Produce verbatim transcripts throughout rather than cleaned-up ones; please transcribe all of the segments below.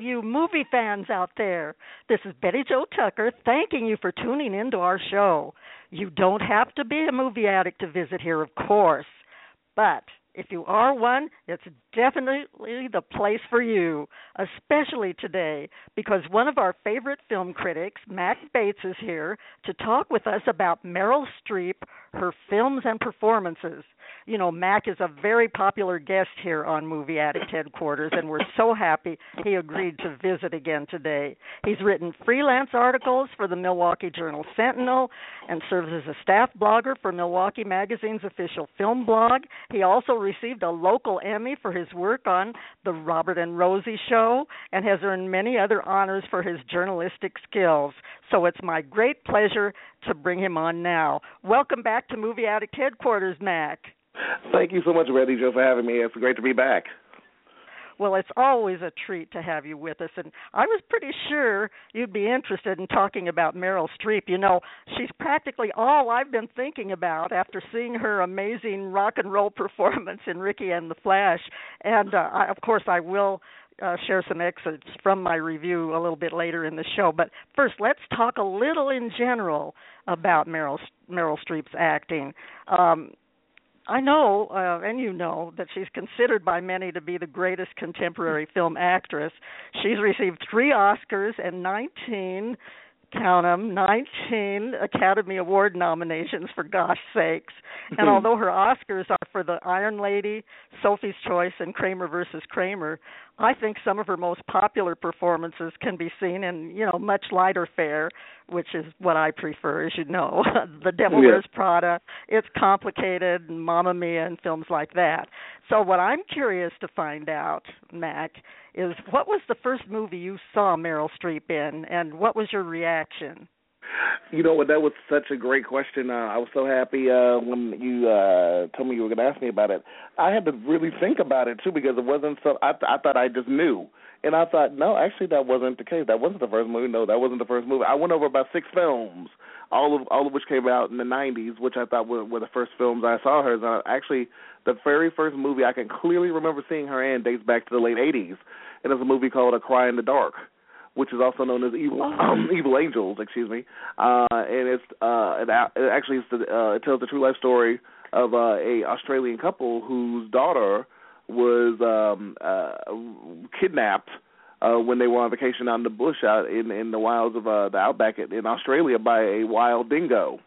You movie fans out there, this is Betty Jo Tucker thanking you for tuning in to our show. You don't have to be a movie addict to visit here, of course, but if you are one, it's definitely the place for you, especially today, because one of our favorite film critics, Mack Bates, is here to talk with us about Meryl Streep, her films and performances. You know, Mack is a very popular guest here on Movie Addict Headquarters, and we're so happy he agreed to visit again today. He's written freelance articles for the Milwaukee Journal Sentinel and serves as a staff blogger for Milwaukee Magazine's official film blog. He also received a local Emmy for his work on The Robert and Rosie Show and has earned many other honors for his journalistic skills. So it's my great pleasure to bring him on now. Welcome back to Movie Addict Headquarters, Mack. Thank you so much, Betty Jo, for having me. It's great to be back. Well, it's always a treat to have you with us, and I was pretty sure you'd be interested in talking about Meryl Streep. You know, she's practically all I've been thinking about after seeing her amazing rock and roll performance in Ricky and the Flash, and uh, I, of course I will uh, share some excerpts from my review a little bit later in the show, but first let's talk a little in general about Meryl, Meryl Streep's acting. Um I know, uh, and you know, that she's considered by many to be the greatest contemporary film actress. She's received three Oscars and nineteen, count them, nineteen Academy Award nominations, for gosh sakes. And mm-hmm. although her Oscars are for The Iron Lady, Sophie's Choice, and Kramer versus. Kramer, I think some of her most popular performances can be seen in, you know, much lighter fare, which is what I prefer, as you know. The Devil Wears Prada, It's Complicated, Mamma Mia, and films like that. So what I'm curious to find out, Mac, is what was the first movie you saw Meryl Streep in, and what was your reaction? You know what, that was such a great question. Uh, I was so happy uh, when you uh, told me you were going to ask me about it. I had to really think about it, too, because it wasn't so. I, th- I thought I just knew. And I thought, no, actually, that wasn't the case. That wasn't the first movie. No, that wasn't the first movie. I went over about six films, all of all of which came out in the nineties, which I thought were, were the first films I saw her. And actually, the very first movie I can clearly remember seeing her in dates back to the late eighties, and it's a movie called A Cry in the Dark, which is also known as Evil um, Evil Angels, excuse me. Uh, and it's uh, it, it actually is the, uh, it tells the true life story of uh, a Australian couple whose daughter was um, uh, kidnapped uh, when they were on vacation out in the bush, out in, in the wilds of uh, the outback in Australia by a wild dingo.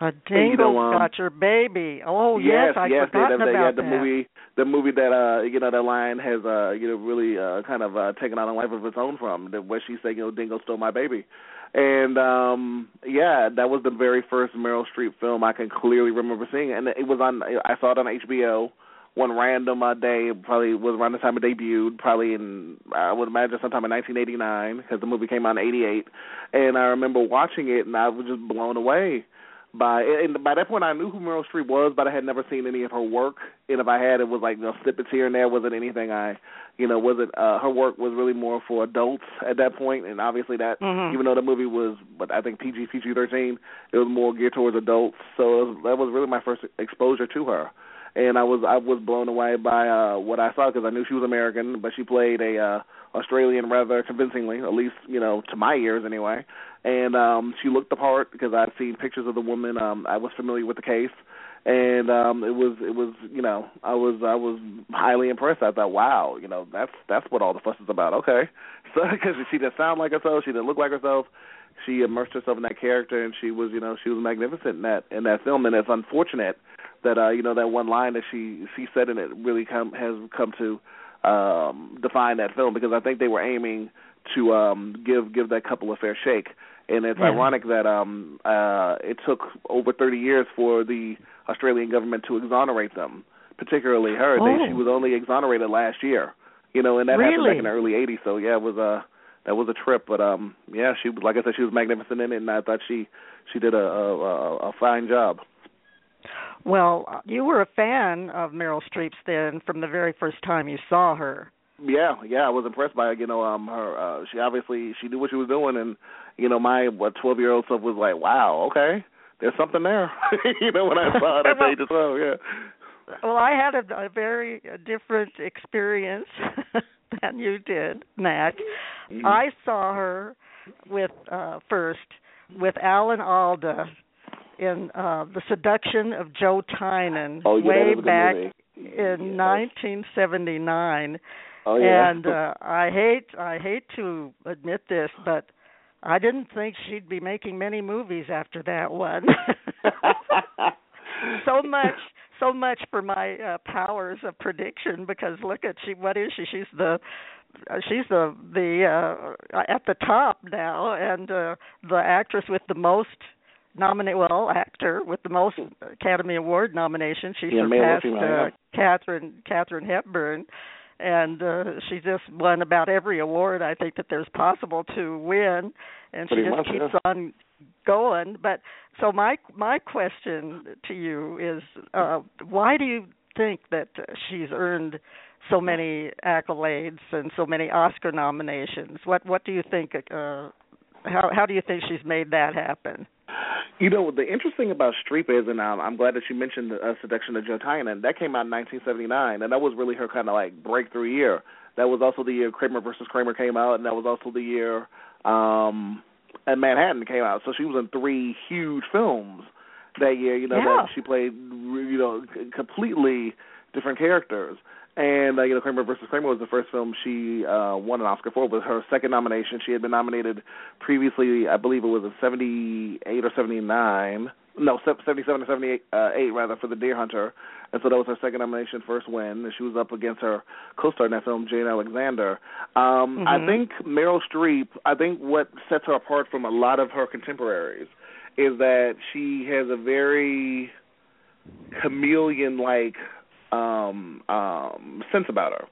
A dingo you know, um, got your baby. Oh yes, yes I yes, forgot about yeah, the that. Movie, the movie that uh, you know that line has uh, you know really uh, kind of uh, taken on a life of its own from, where she said, you know, dingo stole my baby, and um, yeah, that was the very first Meryl Streep film I can clearly remember seeing, and it was on. I saw it on H B O one random uh, day. It probably was around the time it debuted, probably in, I would imagine, sometime in nineteen eighty-nine, because the movie came out in eighty-eight, and I remember watching it and I was just blown away. By and by that point, I knew who Meryl Streep was, but I had never seen any of her work. And if I had, it was like, you know, snippets here and there. Wasn't anything I, you know, wasn't uh, her work was really more for adults at that point. And obviously, that mm-hmm. even though the movie was, but I think P G thirteen, it was more geared towards adults. So it was, that was really my first exposure to her, and I was I was blown away by uh, what I saw, because I knew she was American, but she played a uh, Australian rather convincingly, at least, you know, to my ears anyway. And um, she looked the part, because I'd seen pictures of the woman. Um, I was familiar with the case, and um, it was it was you know I was I was highly impressed. I thought, wow, you know, that's that's what all the fuss is about. Okay, so because she didn't sound like herself, she didn't look like herself. She immersed herself in that character, and she was you know she was magnificent in that in that film. And it's unfortunate that uh, you know that one line that she she said in it really come, has come to um, define that film, because I think they were aiming to um, give give that couple a fair shake. And it's yeah. ironic that um, uh, it took over thirty years for the Australian government to exonerate them, particularly her. Oh. They, she was only exonerated last year, you know, and that really? happened back in the early eighties. So, yeah, it was a, that was a trip. But, um, yeah, she like I said, she was magnificent in it, and I thought she, she did a, a, a fine job. Well, you were a fan of Meryl Streep's then from the very first time you saw her. Yeah, yeah, I was impressed by, you know, um, her. Uh, she obviously, she knew what she was doing, and, you know, my twelve-year-old self was like, wow, okay, there's something there, you know, when I saw it at age twelve, yeah. Well, I had a, a very different experience than you did, Mac. Mm-hmm. I saw her with, uh, first, with Alan Alda in uh, The Seduction of Joe Tynan oh, yeah, way back in yeah. nineteen seventy-nine. Oh, yeah. And uh, I hate I hate to admit this, but I didn't think she'd be making many movies after that one. so much so much for my uh, powers of prediction, because look at she what is she? She's the she's the the uh, at the top now, and uh, the actress with the most nominate well actor with the most Academy Award nominations. She yeah, surpassed female, uh, yeah. Catherine Catherine Hepburn. And uh, she just won about every award I think that there's possible to win, and Pretty she just much, keeps yeah. on going. But so my my question to you is, uh, why do you think that she's earned so many accolades and so many Oscar nominations? What what do you think? Uh, how how do you think she's made that happen? You know, the interesting thing about Streep is, and um, I'm glad that you mentioned uh, Seduction of Joe Tynan, that came out in nineteen seventy-nine, and that was really her kind of like breakthrough year. That was also the year Kramer versus. Kramer came out, and that was also the year um, and Manhattan came out. So she was in three huge films that year, you know, yeah. that she played, you know, completely different characters. And, uh, you know, Kramer versus. Kramer was the first film she uh, won an Oscar for. It was her second nomination. She had been nominated previously, I believe it was in seventy-eight or seventy-nine. No, seventy-seven or seventy-eight, uh, eight rather, for The Deer Hunter. And so that was her second nomination, first win. And she was up against her co-star in that film, Jane Alexander. Um, mm-hmm. I think Meryl Streep, I think what sets her apart from a lot of her contemporaries is that she has a very chameleon-like Um, um, sense about her.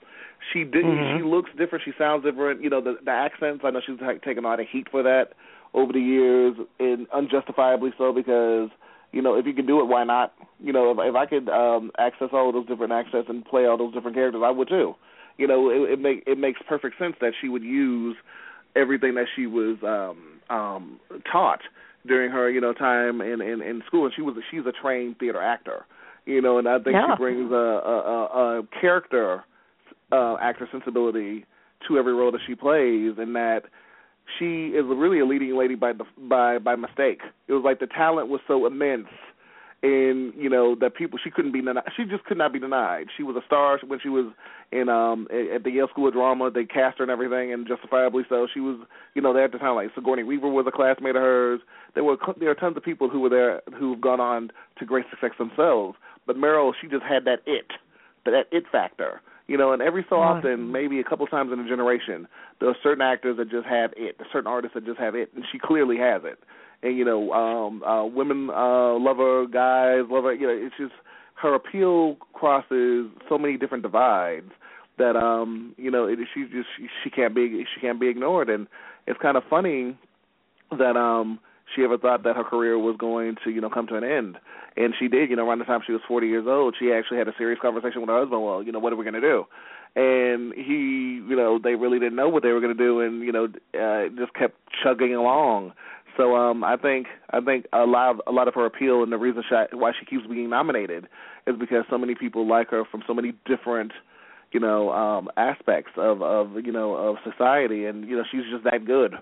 She didn't. Mm-hmm. She looks different. She sounds different. You know, the, the accents. I know she's taken a lot of heat for that over the years, and unjustifiably so, because you know if you can do it, why not? You know, if, if I could um, access all of those different accents and play all those different characters, I would too. You know, it, it make it makes perfect sense that she would use everything that she was um, um, taught during her you know time in in, in school. And she was she's a trained theater actor. You know, and I think yeah. she brings a, a, a character uh, actor sensibility to every role that she plays, and that she is really a leading lady by the, by by mistake. It was like the talent was so immense, and you know that people she couldn't be deni- she just could not be denied. She was a star when she was in um, at the Yale School of Drama. They cast her and everything, and justifiably so. She was you know there at the time like Sigourney Weaver was a classmate of hers. There were there are tons of people who were there who've gone on to great success themselves. But Meryl, she just had that it, that it factor, you know. And every so often, maybe a couple times in a generation, there are certain actors that just have it, certain artists that just have it, and she clearly has it. And you know, um, uh, women uh, love her, guys love her. You know, it's just her appeal crosses so many different divides that um, you know it, she just she, she can't be she can't be ignored. And it's kind of funny that. Um, She ever thought that her career was going to, you know, come to an end. And she did, you know, around the time she was forty years old, she actually had a serious conversation with her husband. Well, you know, what are we going to do? And he, you know, they really didn't know what they were going to do and, you know, uh, just kept chugging along. So um, I think I think a lot, of, a lot of her appeal and the reason she, why she keeps being nominated is because so many people like her from so many different, you know, um, aspects of, of, you know, of society. And, you know, she's just that good.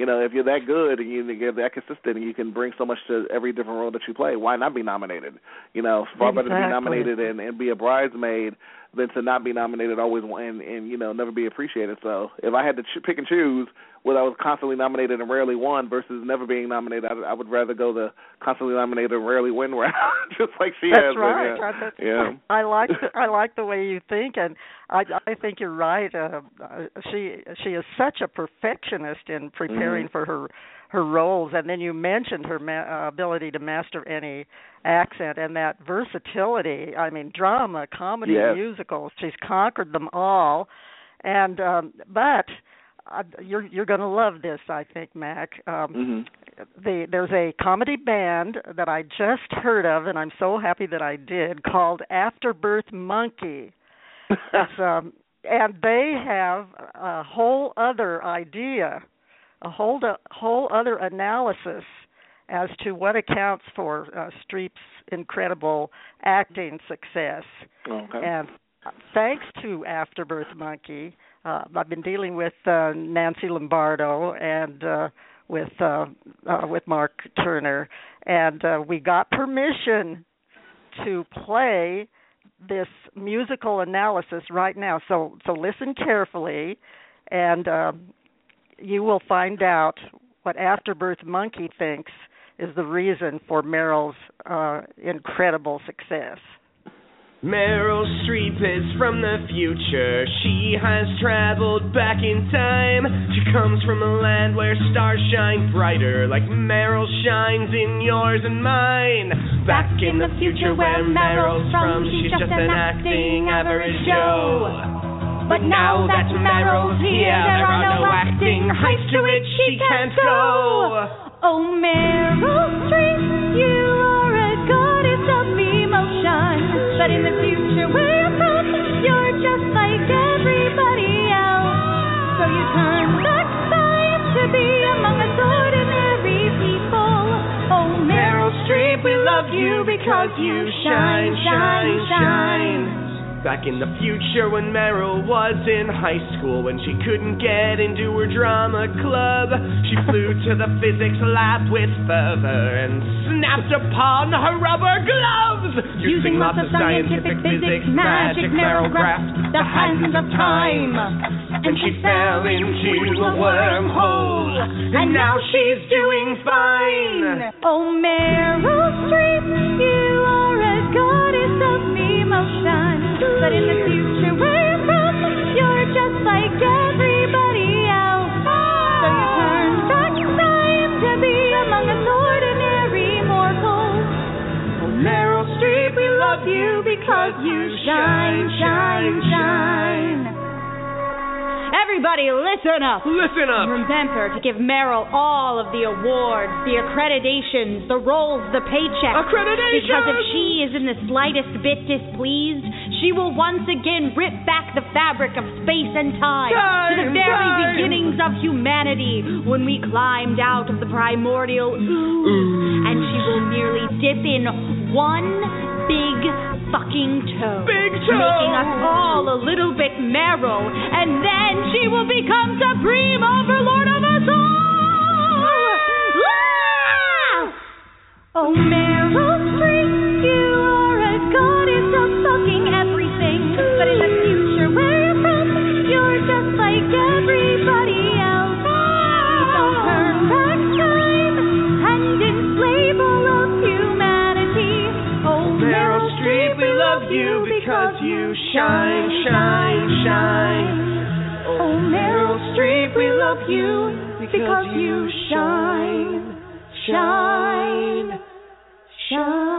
You know, if you're that good and you're that consistent and you can bring so much to every different role that you play, why not be nominated? You know, far exactly. better to be nominated and, and be a bridesmaid than to not be nominated always and, and, you know, never be appreciated. So if I had to ch- pick and choose whether I was constantly nominated and rarely won versus never being nominated, I, I would rather go the constantly nominated and rarely win route, just like she that's has. Right. But, yeah. That's right. Yeah. I like the, I like the way you think, and I, I think you're right. Uh, she she is such a perfectionist in preparing mm-hmm. for her her roles, and then you mentioned her ma- ability to master any accent and that versatility. I mean, drama, comedy, yes. musicals, she's conquered them all. And um, but uh, you're you're going to love this, I think, Mac. Um, mm-hmm. the, there's a comedy band that I just heard of, and I'm so happy that I did, called Afterbirth Monkey. It's, um, and they have a whole other idea, a whole do, whole other analysis as to what accounts for uh, Streep's incredible acting success. Okay. And thanks to Afterbirth Monkey, uh, I've been dealing with uh, Nancy Lombardo and uh, with uh, uh, with Mark Turner, and uh, we got permission to play this musical analysis right now. So, so listen carefully, and uh, you will find out what Afterbirth Monkey thinks is the reason for Meryl's uh, incredible success. Meryl Streep is from the future. She has traveled back in time. She comes from a land where stars shine brighter, like Meryl shines in yours and mine. Back, back in the future, future where Meryl's from, she's just an acting average Joe. But now that Meryl's here, there are no acting heights to which she can't go. Oh, Meryl Streep, you are a goddess of emotion. But in the future where you're from, you're just like everybody else. So you turn back time to be among us ordinary people. Oh, Meryl Streep, we love you because you shine, shine, shine. Back in the future when Meryl was in high school, when she couldn't get into her drama club, she flew to the physics lab with fervor and snapped upon her rubber gloves. Using, Using lots of scientific, scientific physics, magic, Meryl grasped the hands of time. And she fell into a wormhole, and now she's doing fine. Oh, Meryl Streep, you are a goddess of emotion. But in the future where you're from, you're just like everybody else. So you turn back time to be among us ordinary mortals. Oh, Meryl Streep, we love you because you shine, shine, shine. Everybody listen up. Listen up. Remember to give Meryl all of the awards, the accreditations, the roles, the paychecks. Accreditation! Because if she is in the slightest bit displeased, she will once again rip back the fabric of space and time, time to the very time. Beginnings of humanity when we climbed out of the primordial ooze, ooze. And she will merely dip in one big fucking toe, big toe, making us all a little bit Meryl, and then she will become supreme overlord of us all. Ah! Ah! Oh, Meryl Streep, you are a goddess of fucking everything. But in the future where you're from, you're just like everybody else. You don't turn back time and enslave all of humanity. Oh, Meryl Streep, we love you because you shine, shine, shine. Oh, Meryl Streep, we love you because you shine, shine, shine.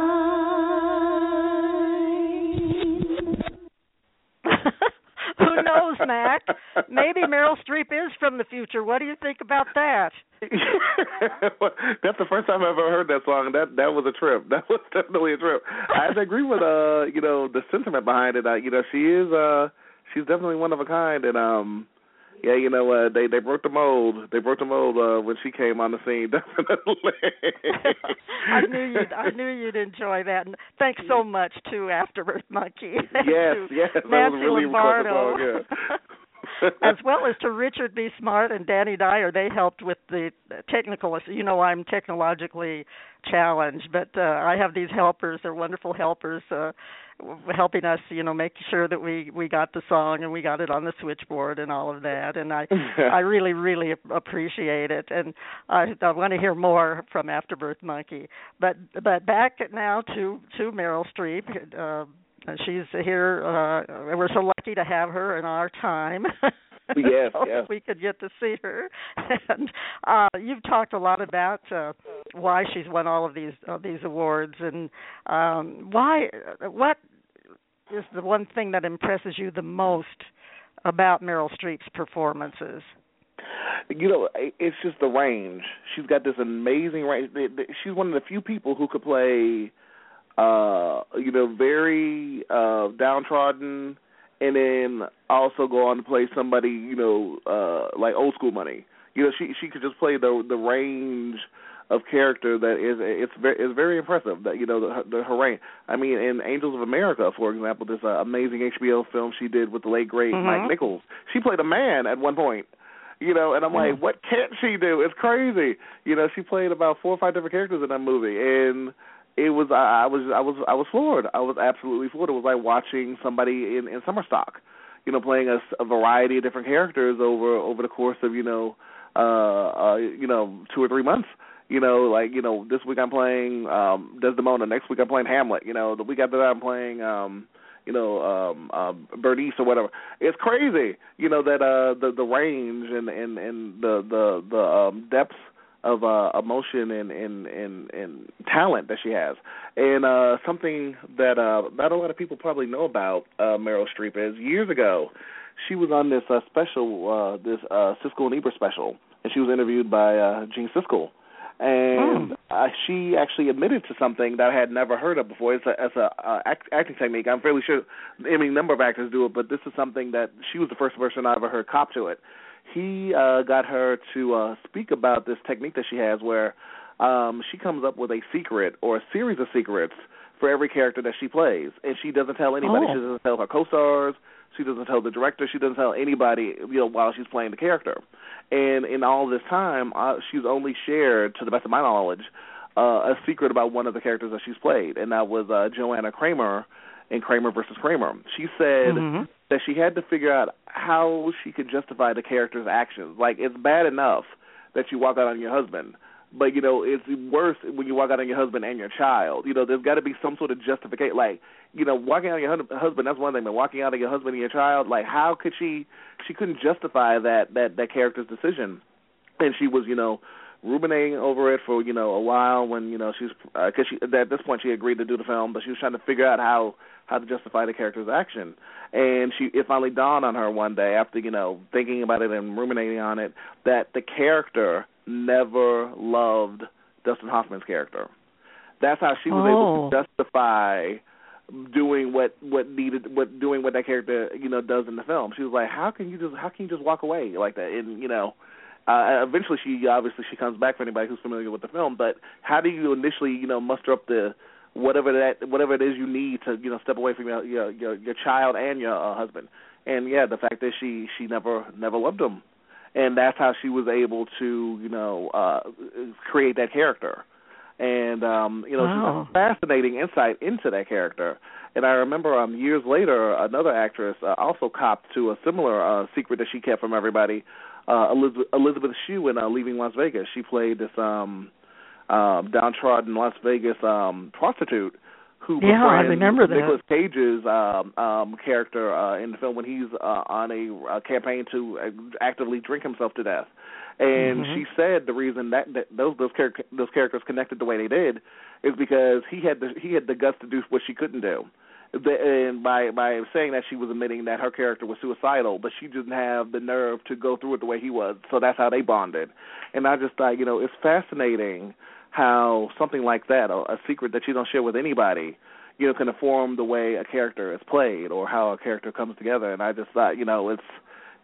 Who knows, Mac? Maybe Meryl Streep is from the future. What do you think about that? That's the first time I've ever heard that song. That that was a trip. That was definitely a trip. I agree with uh, you know, the sentiment behind it. Uh, you know, she is uh, she's definitely one of a kind, and um. Yeah, you know, uh, they they broke the mold. They broke the mold uh, when she came on the scene, definitely. I knew you'd I knew you'd enjoy that. And thanks so much to Afterbirth Monkey. Yes, yes, that Nancy was really Lombardo, cool song, yeah. As well as to Richard B. Smart and Danny Dyer. They helped with the technical. You know, I'm technologically challenged, but uh, I have these helpers. They're wonderful helpers. Uh, helping us, you know, make sure that we, we got the song and we got it on the switchboard and all of that. And I I really, really appreciate it. And I, I want to hear more from Afterbirth Monkey. But but back now to, to Meryl Streep. Uh, she's here. Uh, we're so lucky to have her in our time. Yes, so yes. We could get to see her. And uh, you've talked a lot about uh, why she's won all of these uh, these awards, and um, why. What is the one thing that impresses you the most about Meryl Streep's performances? You know, it's just the range. She's got this amazing range. She's one of the few people who could play, uh, you know, very uh, downtrodden, and then also go on to play somebody, you know, uh, like old school money. You know, she she could just play the the range of character that is it's very it's very impressive. That you know the, the her range. I mean, in Angels of America, for example, this uh, amazing H B O film she did with the late great mm-hmm. Mike Nichols. She played a man at one point. You know, and I'm like, what can't she do? It's crazy. You know, she played about four or five different characters in that movie, and it was I, I was I was I was floored. I was absolutely floored. It was like watching somebody in, in summer stock, you know, playing a, a variety of different characters over over the course of you know, uh, uh, you know, two or three months. You know, like you know, this week I'm playing um, Desdemona. Next week I'm playing Hamlet. You know, the week after that I'm playing. Um, you know, um, uh, Bernice or whatever. It's crazy, you know, that uh, the, the range and, and, and the, the, the um, depth of uh, emotion and, and, and, and talent that she has. And uh, something that uh, not a lot of people probably know about uh, Meryl Streep is years ago, she was on this uh, special, uh, this uh, Siskel and Ebert special, and she was interviewed by uh, Gene Siskel. And uh, she actually admitted to something that I had never heard of before. It's a, it's a uh, act, acting technique. I'm fairly sure any number of actors do it, but this is something that she was the first person I ever heard cop to it. He uh, got her to uh, speak about this technique that she has where um, she comes up with a secret or a series of secrets for every character that she plays, and she doesn't tell anybody. Oh. She doesn't tell her co-stars. She doesn't tell the director. She doesn't tell anybody, you know, while she's playing the character. And in all this time, uh, she's only shared, to the best of my knowledge, uh, a secret about one of the characters that she's played, and that was uh, Joanna Kramer in Kramer versus. Kramer. She said mm-hmm. that she had to figure out how she could justify the character's actions. Like, it's bad enough that you walk out on your husband, but, you know, it's worse when you walk out on your husband and your child. You know, there's got to be some sort of justification. Like, you know, walking out on your husband, that's one thing, but walking out on your husband and your child, like, how could she – she couldn't justify that, that, that character's decision. And she was, you know, ruminating over it for, you know, a while when, you know, she's uh, – because she, at this point she agreed to do the film, but she was trying to figure out how, how to justify the character's action. And she it finally dawned on her one day after, you know, thinking about it and ruminating on it that the character – never loved Dustin Hoffman's character. That's how she was oh. able to justify doing what, what needed, what doing what that character you know does in the film. She was like, how can you just how can you just walk away like that? And you know, uh, eventually she obviously she comes back for anybody who's familiar with the film. But how do you initially you know muster up the whatever that whatever it is you need to you know step away from your your your, your child and your uh, husband? And yeah, the fact that she she never never loved him. And that's how she was able to, you know, uh, create that character. And, um, you know, wow. she had a fascinating insight into that character. And I remember um, years later, another actress uh, also copped to a similar uh, secret that she kept from everybody, uh, Elizabeth, Elizabeth Shue in uh, Leaving Las Vegas. She played this um, uh, downtrodden Las Vegas um, prostitute who yeah, befriends I remember that. Nicolas Cage's um, um, character uh, in the film when he's uh, on a, a campaign to actively drink himself to death. And mm-hmm. she said the reason that, that those those, char- those characters connected the way they did is because he had the, he had the guts to do what she couldn't do. The, and by, by saying that, she was admitting that her character was suicidal, but she didn't have the nerve to go through it the way he was. So that's how they bonded. And I just thought, you know, it's fascinating how something like that, a, a secret that you don't share with anybody, you know, can inform the way a character is played or how a character comes together. And I just thought, you know, it's,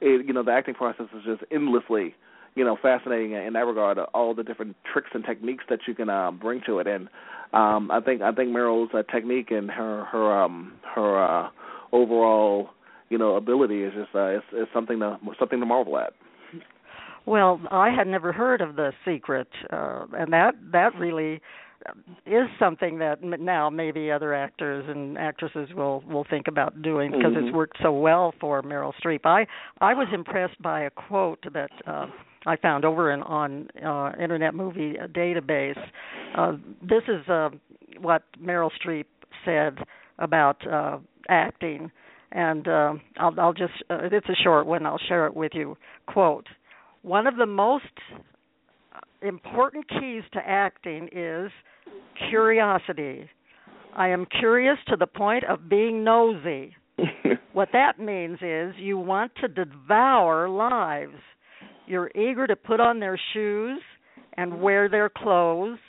it, you know, the acting process is just endlessly, you know, fascinating in that regard. All the different tricks and techniques that you can uh, bring to it. And um, I think I think Meryl's uh, technique and her her um, her uh, overall, you know, ability is just uh, it's, it's something to something to marvel at. Well, I had never heard of the secret, uh, and that, that really is something that now maybe other actors and actresses will, will think about doing because mm-hmm. it's worked so well for Meryl Streep. I, I was impressed by a quote that uh, I found over in, on uh, Internet Movie Database. Uh, this is uh, what Meryl Streep said about uh, acting. and uh, I'll, I'll just, uh, it's a short one, I'll share it with you. Quote, "One of the most important keys to acting is curiosity. I am curious to the point of being nosy. What that means is you want to devour lives. You're eager to put on their shoes and wear their clothes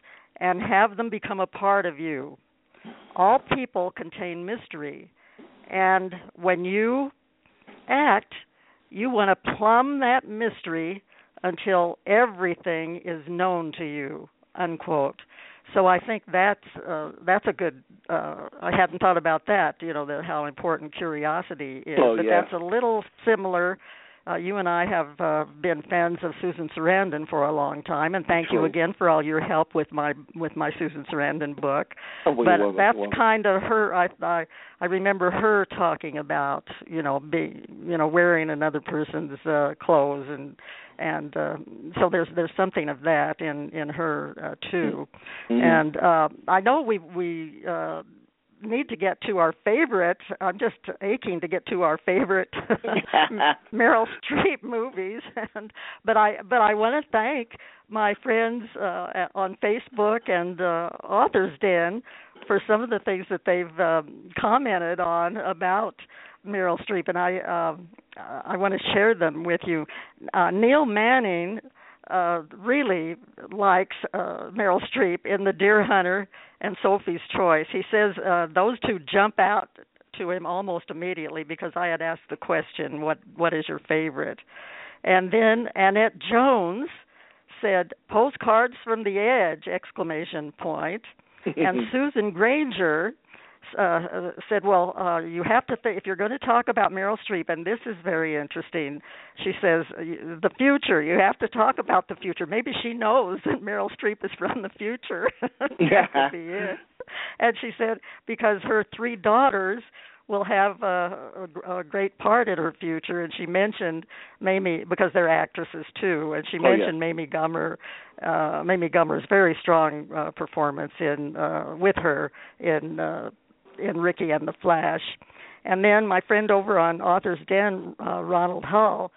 and have them become a part of you. All people contain mystery, and when you act, you want to plumb that mystery until everything is known to you," unquote. So I think that's uh, that's a good. Uh, I hadn't thought about that. You know, the, how important curiosity is. Oh, but yeah. That's a little similar. Uh, you and I have uh, been fans of Susan Sarandon for a long time, and thank True. you again for all your help with my with my Susan Sarandon book. Oh, well, but that's well. kind of her. I, I I remember her talking about you know be you know wearing another person's uh, clothes, and and uh, so there's there's something of that in in her uh, too. Mm-hmm. And uh, I know we we. Uh, need to get to our favorite. I'm just aching to get to our favorite Meryl Streep movies. And but I but I want to thank my friends uh, on Facebook and uh, Authors Den for some of the things that they've um, commented on about Meryl Streep, and I um, I want to share them with you. Uh, Neil Manning Uh, really likes uh, Meryl Streep in The Deer Hunter and Sophie's Choice. He says uh, those two jump out to him almost immediately because I had asked the question, what what is your favorite? And then Annette Jones said, Postcards from the Edge, exclamation point. And Susan Granger Uh, said, well, uh, you have to think, if you're going to talk about Meryl Streep, and this is very interesting, she says, the future, you have to talk about the future. Maybe she knows that Meryl Streep is from the future. Yeah. That could be it. And she said, because her three daughters will have a, a, a great part in her future, and she mentioned Mamie, because they're actresses too, and she mentioned oh, yeah. Mamie Gummer, uh, Mamie Gummer's very strong uh, performance in uh, with her in uh in Ricky and the Flash. And then my friend over on Author's Den, uh, Ronald Hull,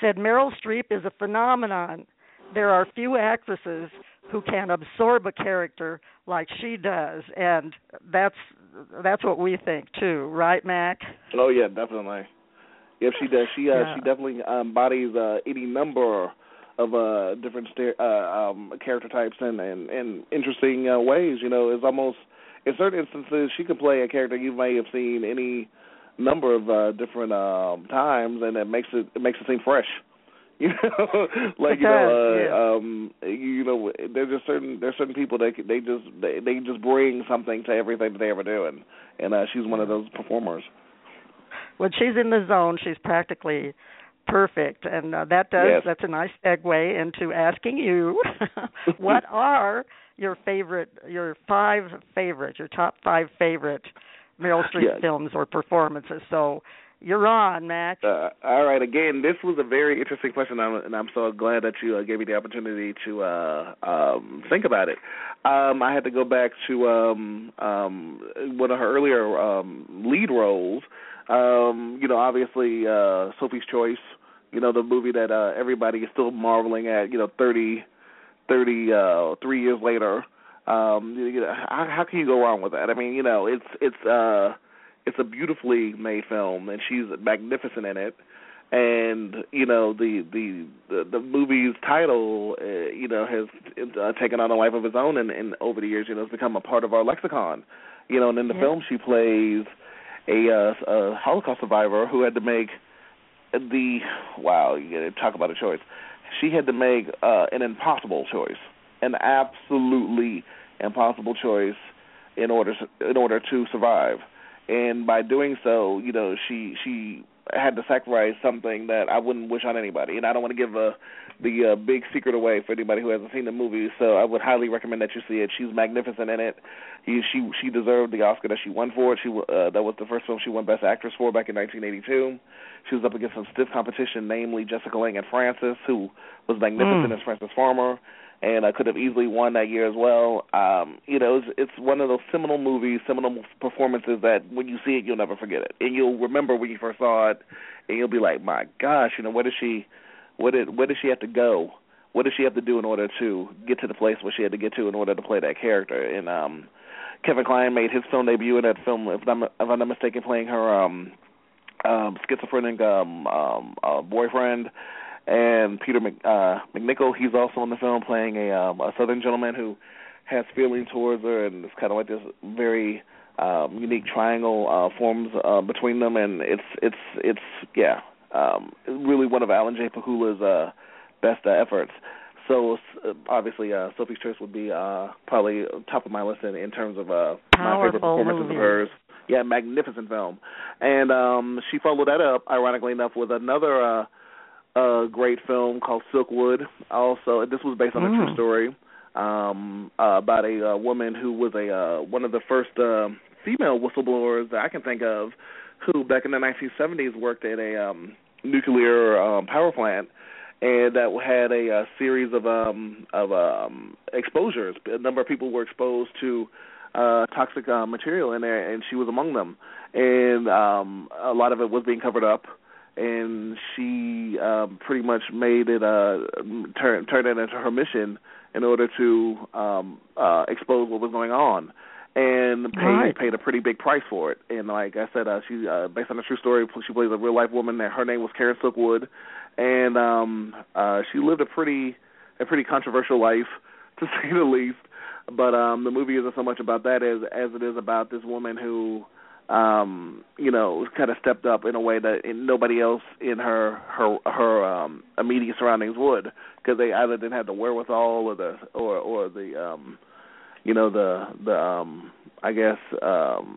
said, Meryl Streep is a phenomenon. There are few actresses who can absorb a character like she does. And that's that's what we think, too. Right, Mac? Oh, yeah, definitely. Yep, she does. She uh, yeah. she definitely embodies uh, any number of uh, different st- uh, um, character types and, and, and interesting uh, ways. You know, it's almost... In certain instances, she can play a character you may have seen any number of uh, different um, times, and it makes it, it makes it seem fresh. You know, like you know, uh, yeah. um, you know, there's just certain there's certain people that they just they, they just bring something to everything that they ever do, and and uh, she's one of those performers. When she's in the zone, she's practically perfect, and uh, that does yes. that's a nice segue into asking you what are your favorite, your five favorites, your top five favorite Meryl Streep yeah. films or performances. So you're on, Matt. Uh, all right. Again, this was a very interesting question, and I'm so glad that you uh, gave me the opportunity to uh, um, think about it. Um, I had to go back to um, um, one of her earlier um, lead roles. Um, you know, obviously uh, Sophie's Choice, you know, the movie that uh, everybody is still marveling at, you know, thirty, thirty-three years later. Um, you know, how, how can you go wrong with that? I mean, you know, it's it's uh, it's a beautifully made film, and she's magnificent in it. And you know, the the the, the movie's title, uh, you know, has uh, taken on a life of its own, and, and over the years, you know, it's become a part of our lexicon. You know, and in the yeah. film, she plays a, uh, a Holocaust survivor who had to make the wow, you gotta talk about a choice. She had to make uh, an impossible choice, an absolutely impossible choice, in order in order to survive. And by doing so, you know, she she had to sacrifice something that I wouldn't wish on anybody. And I don't want to give a, the uh, big secret away for anybody who hasn't seen the movie. So I would highly recommend that you see it. She's magnificent in it. She she, she deserved the Oscar that she won for it. She uh, that was the first film she won Best Actress for back in nineteen eighty-two. She was up against some stiff competition, namely Jessica Lange and Frances, who was magnificent mm. as Frances Farmer. and I could have easily won that year as well. Um, you know, it's, it's one of those seminal movies, seminal performances that when you see it, you'll never forget it, and you'll remember when you first saw it, and you'll be like, my gosh, you know, what did she, what did, where did she have to go? What did she have to do in order to get to the place where she had to get to in order to play that character? And um, Kevin Kline made his film debut in that film, if I'm, if I'm not mistaken, playing her um, um, schizophrenic um, um, uh, boyfriend. And Peter Mc, uh, McNichol, he's also in the film playing a, um, a Southern gentleman who has feelings towards her, and it's kind of like this very um, unique triangle uh, forms uh, between them. And it's, it's, it's yeah, um, really one of Alan J. Pakula's uh best uh, efforts. So uh, obviously, uh, Sophie's Choice would be uh, probably top of my list in, in terms of uh, my favorite performances movie. Of hers. Yeah, magnificent film. And um, she followed that up, ironically enough, with another uh, uh, great film called Silkwood. Also, this was based on mm. a true story um, uh, about a, a woman who was a uh, one of the first uh, female whistleblowers that I can think of, who back in the nineteen seventies worked at a um, nuclear um, power plant. And that had a, a series of um, of um, exposures. A number of people were exposed to uh, toxic uh, material in there, and she was among them. And um, a lot of it was being covered up, and she um, pretty much made it uh, turn turned it into her mission in order to um, uh, expose what was going on, and paid right. paid a pretty big price for it. And like I said, uh, she uh, based on a true story, she plays a real life woman. That her name was Karen Silkwood. And um, uh, she lived a pretty a pretty controversial life, to say the least. But um, the movie isn't so much about that as, as it is about this woman who, um, you know, kind of stepped up in a way that nobody else in her her, her um, immediate surroundings would, because they either didn't have the wherewithal or the or, or the um, you know the the um, I guess. Um,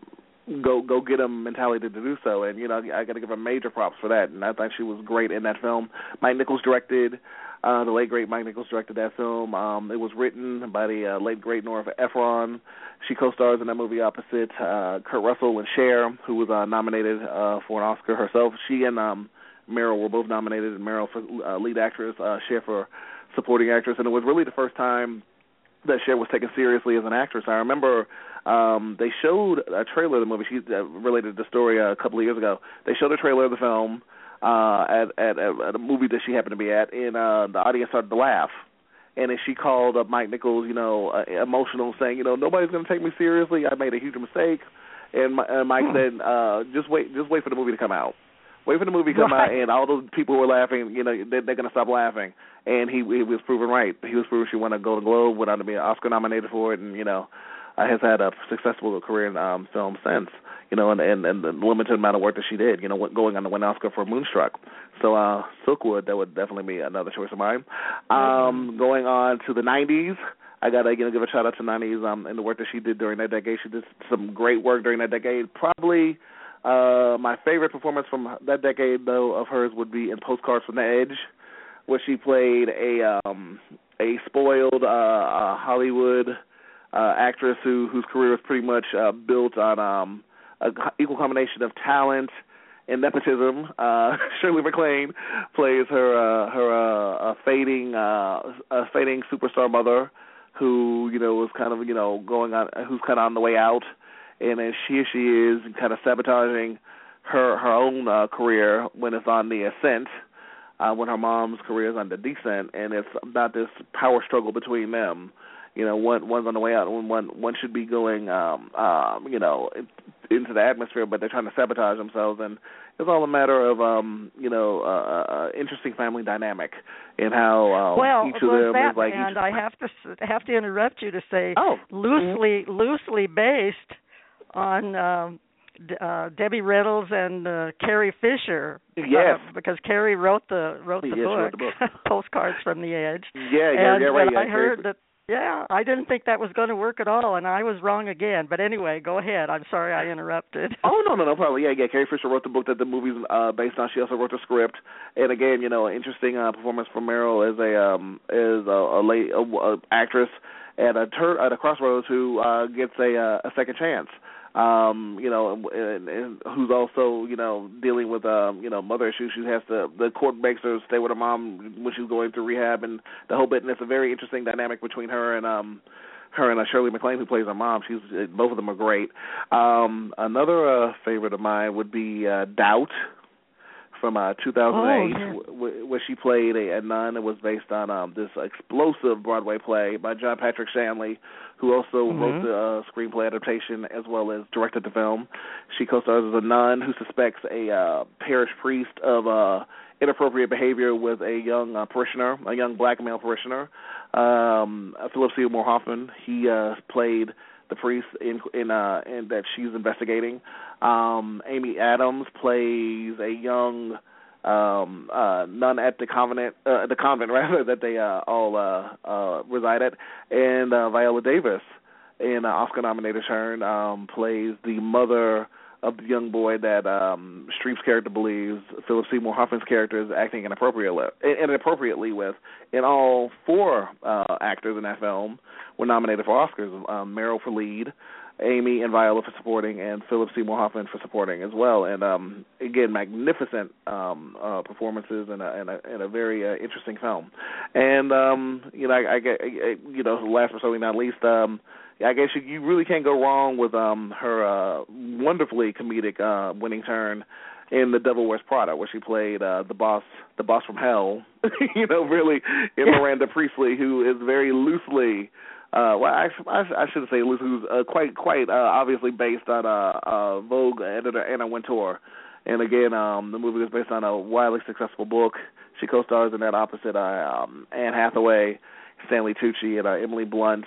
Go go get them mentality to do so, and you know I got to give her major props for that. And I think she was great in that film. Mike Nichols directed, uh, the late great Mike Nichols directed that film. Um, it was written by the uh, late great Nora Ephron. She co-stars in that movie opposite uh, Kurt Russell and Cher, who was uh, nominated uh, for an Oscar herself. She and um, Meryl were both nominated. Meryl for uh, lead actress, uh, Cher for supporting actress, and it was really the first time that Cher was taken seriously as an actress. I remember um, they showed a trailer of the movie. She uh, related the story uh, a couple of years ago. They showed a trailer of the film uh, at, at, at a movie that she happened to be at, and uh, the audience started to laugh. And then she called up Mike Nichols, you know, uh, emotional, saying, you know, nobody's going to take me seriously. I made a huge mistake. And, and Mike said, uh, just wait, just wait for the movie to come out. Wait for the movie to come right. out, and all those people who were laughing, you know, they're, they're going to stop laughing. And he, he was proven right. He was proven she won a Golden Globe, went on to be an Oscar nominated for it, and, you know, has had a successful career in um, film since, you know, and, and, and the limited amount of work that she did, you know, going on to win an Oscar for Moonstruck. So uh, Silkwood, that would definitely be another choice of mine. Um, mm-hmm. Going on to the nineties. I got to you know, give a shout-out to the nineties um, and the work that she did during that decade. She did some great work during that decade. Probably... Uh, my favorite performance from that decade, though, of hers would be in Postcards from the Edge, where she played a um, a spoiled uh, uh, Hollywood uh, actress who whose career was pretty much uh, built on um, an equal combination of talent and nepotism. Uh, Shirley MacLaine plays her uh, her uh, a fading uh, a fading superstar mother who you know was kind of you know going on who's kind of on the way out. And then she she is kind of sabotaging her her own uh, career when it's on the ascent, uh, when her mom's career is on the descent, and it's about this power struggle between them. You know, one one's on the way out, and one one should be going, um, um, you know, into the atmosphere, but they're trying to sabotage themselves. And it's all a matter of, um, you know, uh, uh, interesting family dynamic and how uh, well, each of them that, is like. Well, and each... I have to have to interrupt you to say, oh. loosely loosely based. On um, uh, Debbie Reynolds and uh, Carrie Fisher, yes, uh, because Carrie wrote the wrote the yes, book, wrote the book. Postcards from the Edge. Yeah, yeah, and, yeah, right. And yeah, I heard that. Yeah, I didn't think that was going to work at all, and I was wrong again. But anyway, go ahead. I'm sorry I interrupted. Oh, no, no, no problem. Yeah, yeah, Carrie Fisher wrote the book that the movie's uh, based on. She also wrote the script. And again, you know, interesting uh, performance from Meryl as a um, as a, a late a, a actress at a tur- at a crossroads who uh, gets a uh, a second chance. um, you know, and, and who's also, you know, dealing with, um, you know, mother issues. She has to, the court makes her stay with her mom when she's going through rehab and the whole bit. And it's a very interesting dynamic between her and, um, her and uh, Shirley MacLaine, who plays her mom. She's uh, both of them are great. Um, another uh, favorite of mine would be uh, Doubt from uh, two thousand eight, oh, yeah. w- w- where she played a, a nun. It was based on um, this explosive Broadway play by John Patrick Shanley, who also mm-hmm. wrote the uh, screenplay adaptation as well as directed the film. She co-stars as a nun who suspects a uh, parish priest of uh, inappropriate behavior with a young uh, parishioner, a young black male parishioner. Um, Philip Seymour Hoffman, he uh, played the priest in, in, uh, in that she's investigating. Um, Amy Adams plays a young um, uh, nun at the convent, uh, the convent rather that they uh, all uh, uh, reside at, and uh, Viola Davis, in uh, Oscar-nominated Cher, um, plays the mother of the young boy that um, Streep's character believes Philip Seymour Hoffman's character is acting inappropriately, inappropriately with. And all four uh, actors in that film were nominated for Oscars, um, Meryl for lead, Amy and Viola for supporting, and Philip Seymour Hoffman for supporting as well. And, um, again, magnificent um, uh, performances in a, in a, in a very uh, interesting film. And, um, you know, I, I, I, you know, last but certainly not least, um, I guess you, you really can't go wrong with um, her uh, wonderfully comedic uh, winning turn in The Devil Wears Prada, where she played uh, the boss, the boss from hell, you know, really, in Miranda Priestley, who is very loosely, uh, well, I, I, I shouldn't say loosely, who's uh, quite, quite uh, obviously based on uh, uh, Vogue editor Anna Wintour. And again, um, the movie was based on a widely successful book. She co-stars in that opposite uh, um, Anne Hathaway, Stanley Tucci, and uh, Emily Blunt.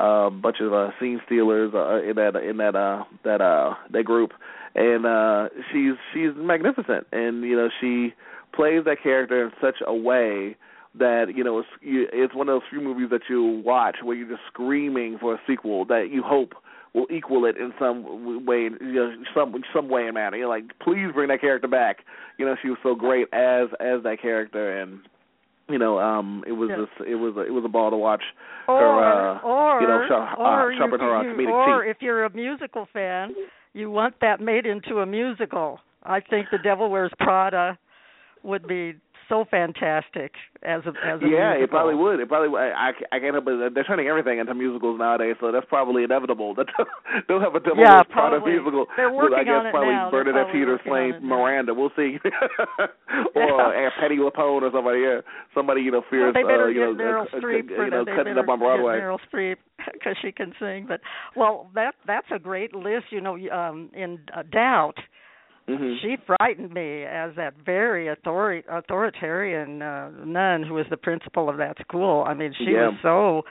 A uh, bunch of uh, scene stealers uh, in that in that uh, that uh, that group, and uh, she's she's magnificent, and you know she plays that character in such a way that you know it's you, it's one of those few movies that you watch where you're just screaming for a sequel that you hope will equal it in some way, you know, some some way and manner. You're like, please bring that character back. You know, she was so great as as that character, and. You know, um, it was yeah. a, it was a, it was a ball to watch or, her, uh, or, you know, sh- or uh, shopping her on comedic Or team. If you're a musical fan, you want that made into a musical. I think The Devil Wears Prada would be so fantastic as a as a yeah, musical. It probably would. It probably would. I, I can't help it. They're turning everything into musicals nowadays, so that's probably inevitable. That they'll have a Devil yeah, Wears Prada musical. They're working with, I guess, on it probably now. Bernadette Peters playing Miranda. We'll see. or yeah. Aunt Patty LuPone or somebody. Yeah, somebody you know fears. Well, they better uh, you get know, Meryl Streep for you know, cutting up on Broadway. Meryl Streep because she can sing. But well, that that's a great list. You know, um, in uh, Doubt. Mm-hmm. She frightened me as that very authori- authoritarian uh, nun who was the principal of that school. I mean, she yeah. was so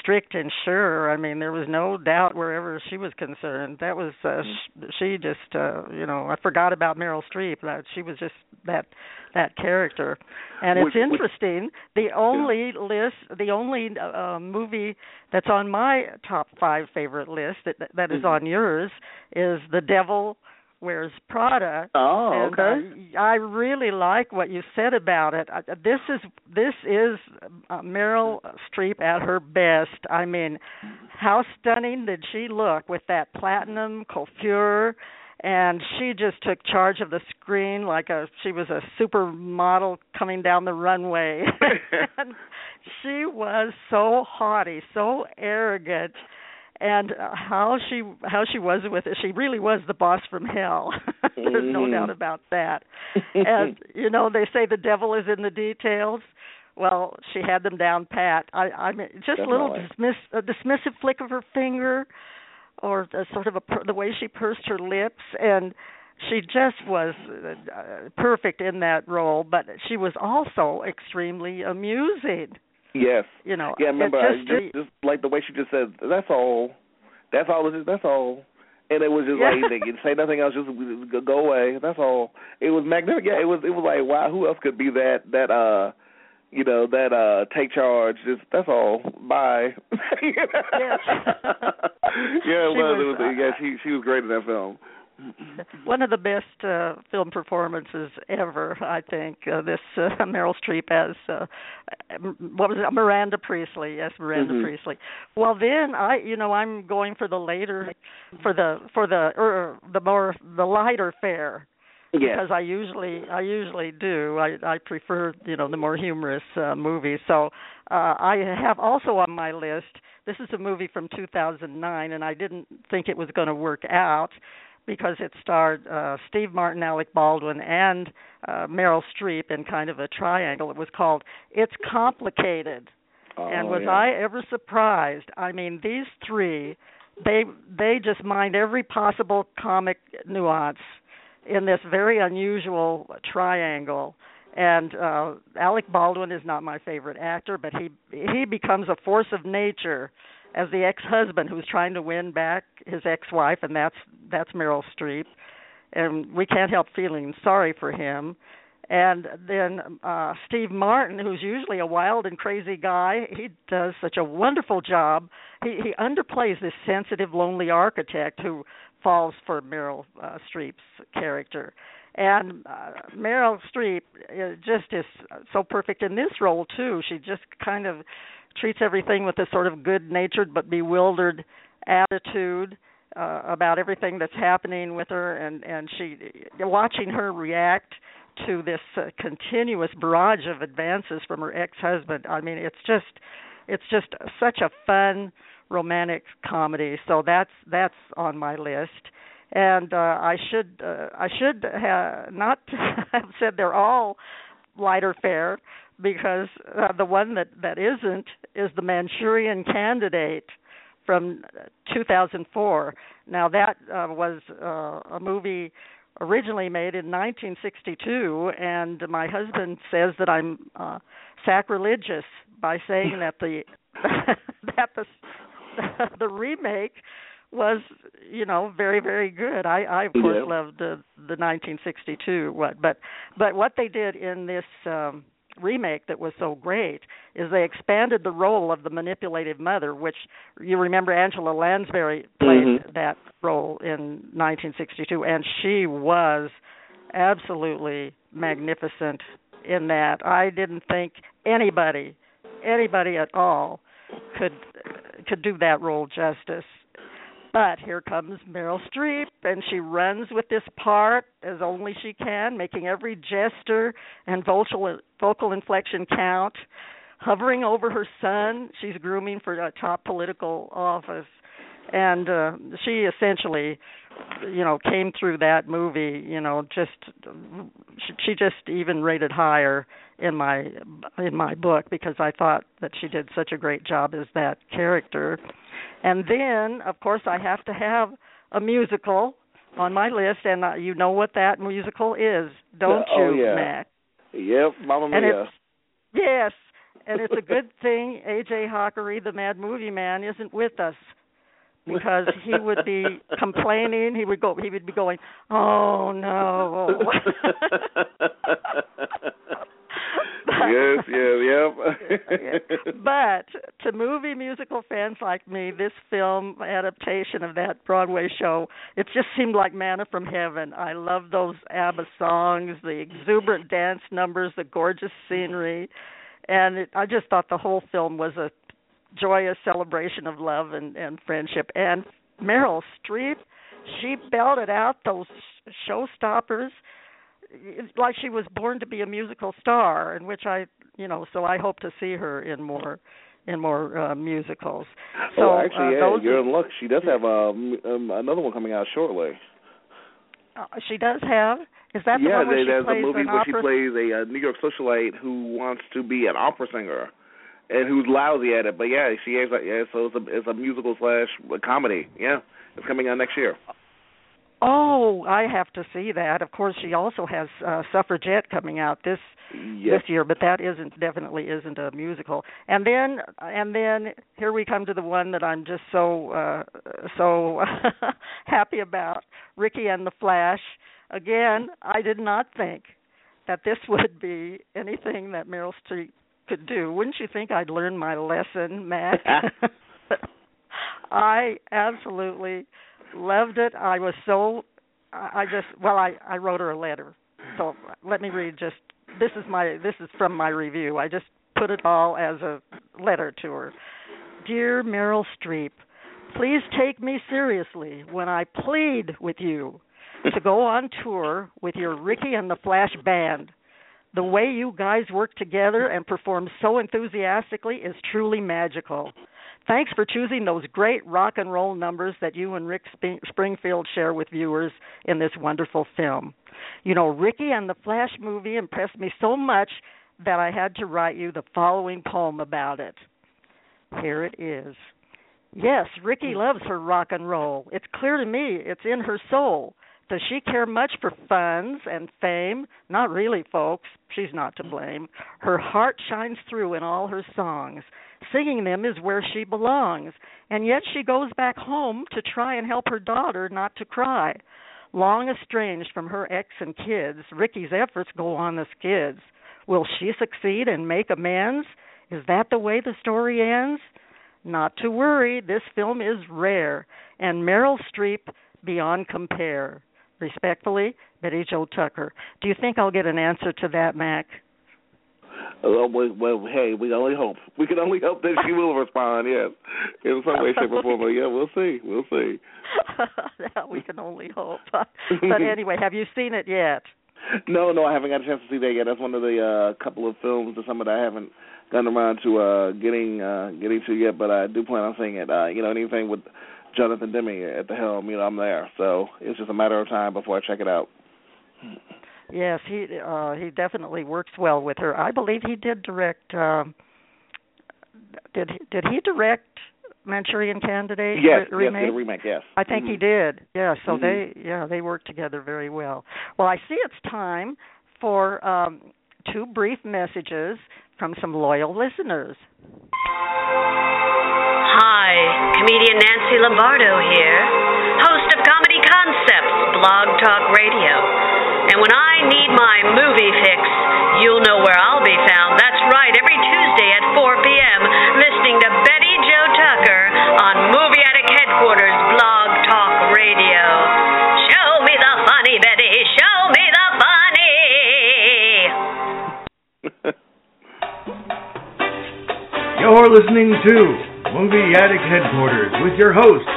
strict and sure. I mean, there was no doubt wherever she was concerned. That was uh, mm-hmm. she just, uh, you know, I forgot about Meryl Streep. That she was just that that character. And which, it's interesting. Which, the only yeah. list, the only uh, movie that's on my top five favorite list that that is mm-hmm. on yours is The Devil Wears Prada. Oh, okay. And, uh, I really like what you said about it. Uh, this is this is uh, Meryl Streep at her best. I mean, how stunning did she look with that platinum coiffure? And she just took charge of the screen like a she was a supermodel coming down the runway. And she was so haughty, so arrogant. And how she how she was with it, she really was the boss from hell. There's mm. no doubt about that. And, you know, they say the devil is in the details. Well, she had them down pat. I, I mean, just Definitely. little dismiss, a dismissive flick of her finger or a, sort of a, the way she pursed her lips. And she just was perfect in that role, but she was also extremely amusing. Yes. You know, yeah, I remember just, I, just, just like the way she just said, that's all. That's all. That's all. And it was just yeah. like, they say nothing else, just go away. That's all. It was magnificent. Yeah, it was It was like, wow, who else could be that, that uh, you know, that uh, take charge? Just that's all. Bye. yeah, it was, was. It was uh, yeah, she, she was great in that film. one of the best uh, film performances ever, I think. Uh, this uh, Meryl Streep as uh, what was it? Miranda Priestley. Yes, Miranda mm-hmm. Priestley. Well, then I, you know, I'm going for the later, for the for the er, the more the lighter fare. Yes. Because I usually I usually do. I, I prefer, you know, the more humorous uh, movies. So uh, I have also on my list, this is a movie from two thousand nine, and I didn't think it was going to work out because it starred uh, Steve Martin, Alec Baldwin, and uh, Meryl Streep in kind of a triangle. It was called It's Complicated. Oh, and was yeah. I ever surprised? I mean, these three, they they just mined every possible comic nuance in this very unusual triangle. And uh, Alec Baldwin is not my favorite actor, but he he becomes a force of nature as the ex-husband who's trying to win back his ex-wife, and that's that's Meryl Streep. And we can't help feeling sorry for him. And then uh, Steve Martin, who's usually a wild and crazy guy, he does such a wonderful job. He, he underplays this sensitive, lonely architect who falls for Meryl uh, Streep's character. And uh, Meryl Streep just is so perfect in this role, too. She just kind of treats everything with a sort of good-natured but bewildered attitude uh, about everything that's happening with her. And, and she watching her react to this uh, continuous barrage of advances from her ex-husband, I mean, it's just it's just such a fun romantic comedy. So that's that's on my list, and uh, I should uh, I should ha- not have said they're all lighter fare, because uh, the one that, that isn't is The Manchurian Candidate from two thousand four. Now that uh, was uh, a movie originally made in nineteen sixty-two, and my husband says that I'm uh, sacrilegious by saying that the that the the remake was, you know, very, very good. I, I of course, yeah. loved the, the nineteen sixty-two. What, but but what they did in this um, remake that was so great is they expanded the role of the manipulative mother, which you remember Angela Lansbury played mm-hmm. that role in nineteen sixty-two, and she was absolutely magnificent in that. I didn't think anybody, anybody at all, could could do that role justice. But here comes Meryl Streep, and she runs with this part as only she can, making every gesture and vocal vocal inflection count, hovering over her son she's grooming for a top political office. And uh, she essentially, you know, came through that movie, you know, just she just even rated higher in my in my book, because I thought that she did such a great job as that character. And then, of course, I have to have a musical on my list, and uh, you know what that musical is, don't uh, oh, you, yeah. Mac? Yep, Mamma Mia. Yes, and it's a good thing A J. Hockery, the Mad Movie Man, isn't with us, because he would be complaining. He would go. He would be going, "Oh no!" Yes, yes, yep. But to movie musical fans like me, this film adaptation of that Broadway show, it just seemed like manna from heaven. I love those ABBA songs, the exuberant dance numbers, the gorgeous scenery, and it, I just thought the whole film was a joyous celebration of love and, and friendship. And Meryl Streep, she belted out those showstoppers like she was born to be a musical star, in which I, you know, so I hope to see her in more in more uh, musicals. So oh, actually, uh, yeah, you're in luck. She does have um, um, another one coming out shortly. Uh, she does have? Is that the yeah, one where they, she plays an opera? Yeah, there's a movie where she plays a uh, New York socialite who wants to be an opera singer. And who's lousy at it, but yeah, she is. Yeah, so it's a, it's a musical slash comedy. Yeah, it's coming out next year. Oh, I have to see that. Of course, she also has uh, Suffragette coming out this yes. this year, but that isn't definitely isn't a musical. And then and then here we come to the one that I'm just so uh, so happy about, Ricky and the Flash. Again, I did not think that this would be anything that Meryl Streep could do. Wouldn't you think I'd learn my lesson, Matt? I absolutely loved it. I was so I just, well, I, I wrote her a letter. So let me read just, this is my, this is from my review. I just put it all as a letter to her. Dear Meryl Streep, please take me seriously when I plead with you to go on tour with your Ricky and the Flash band. The way you guys work together and perform so enthusiastically is truly magical. Thanks for choosing those great rock and roll numbers that you and Rick Sp- Springfield share with viewers in this wonderful film. You know, Ricky and the Flash movie impressed me so much that I had to write you the following poem about it. Here it is. Yes, Ricky loves her rock and roll. It's clear to me it's in her soul. Does she care much for funds and fame? Not really, folks. She's not to blame. Her heart shines through in all her songs. Singing them is where she belongs. And yet she goes back home to try and help her daughter not to cry. Long estranged from her ex and kids, Ricky's efforts go on as kids. Will she succeed and make amends? Is that the way the story ends? Not to worry. This film is rare. And Meryl Streep, beyond compare. Respectfully, Betty Jo Tucker. Do you think I'll get an answer to that, Mac? Well, well, hey, we only hope. We can only hope that she will respond, yes, in some way, shape, or form. But yeah, we'll see. We'll see. We can only hope. But anyway, have you seen it yet? No, no, I haven't got a chance to see that yet. That's one of the uh, couple of films that some of that I haven't gotten around to uh, getting uh, getting to yet, but I do plan on seeing it. Uh, you know, anything with Jonathan Demme at the helm, you know, I'm there. So it's just a matter of time before I check it out. Yes, he uh, he definitely works well with her. I believe he did direct. Uh, did he, did he direct Manchurian Candidate? Yes, re- yes, remake? Did a remake. Yes, I think mm-hmm. he did. Yeah, so mm-hmm. they yeah they work together very well. Well, I see it's time for um, two brief messages from some loyal listeners. Hi, comedian Nancy Lombardo here, host of Comedy Concepts, Blog Talk Radio. And when I need my movie fix, you'll know where I'll be found. That's right, every Tuesday at four p.m., listening to Betty Jo Tucker on Movie Attic Headquarters, Blog Talk Radio. Show me the funny, Betty, show me the funny! You're listening to Movie Attic Headquarters with your host,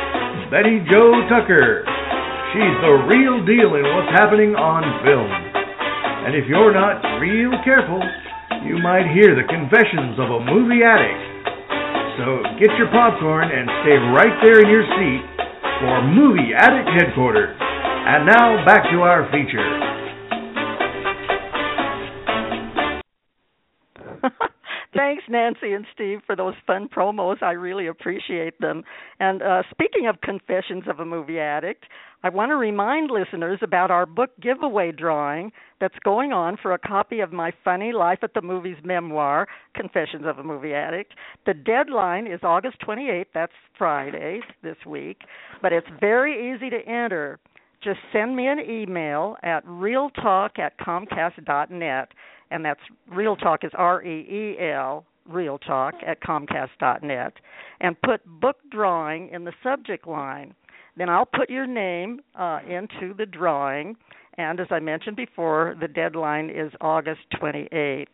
Betty Jo Tucker. She's the real deal in what's happening on film. And if you're not real careful, you might hear the confessions of a movie addict. So get your popcorn and stay right there in your seat for Movie Attic Headquarters. And now back to our feature. Thanks, Nancy and Steve, for those fun promos. I really appreciate them. And uh, speaking of confessions of a movie addict, I want to remind listeners about our book giveaway drawing that's going on for a copy of my funny Life at the Movies memoir, Confessions of a Movie Addict. The deadline is August twenty-eighth. That's Friday this week. But it's very easy to enter. Just send me an email at real talk at comcast dot net. And that's Real Talk is R E E L, Real Talk, at comcast dot net. And put book drawing in the subject line. Then I'll put your name uh, into the drawing. And as I mentioned before, the deadline is August twenty-eighth.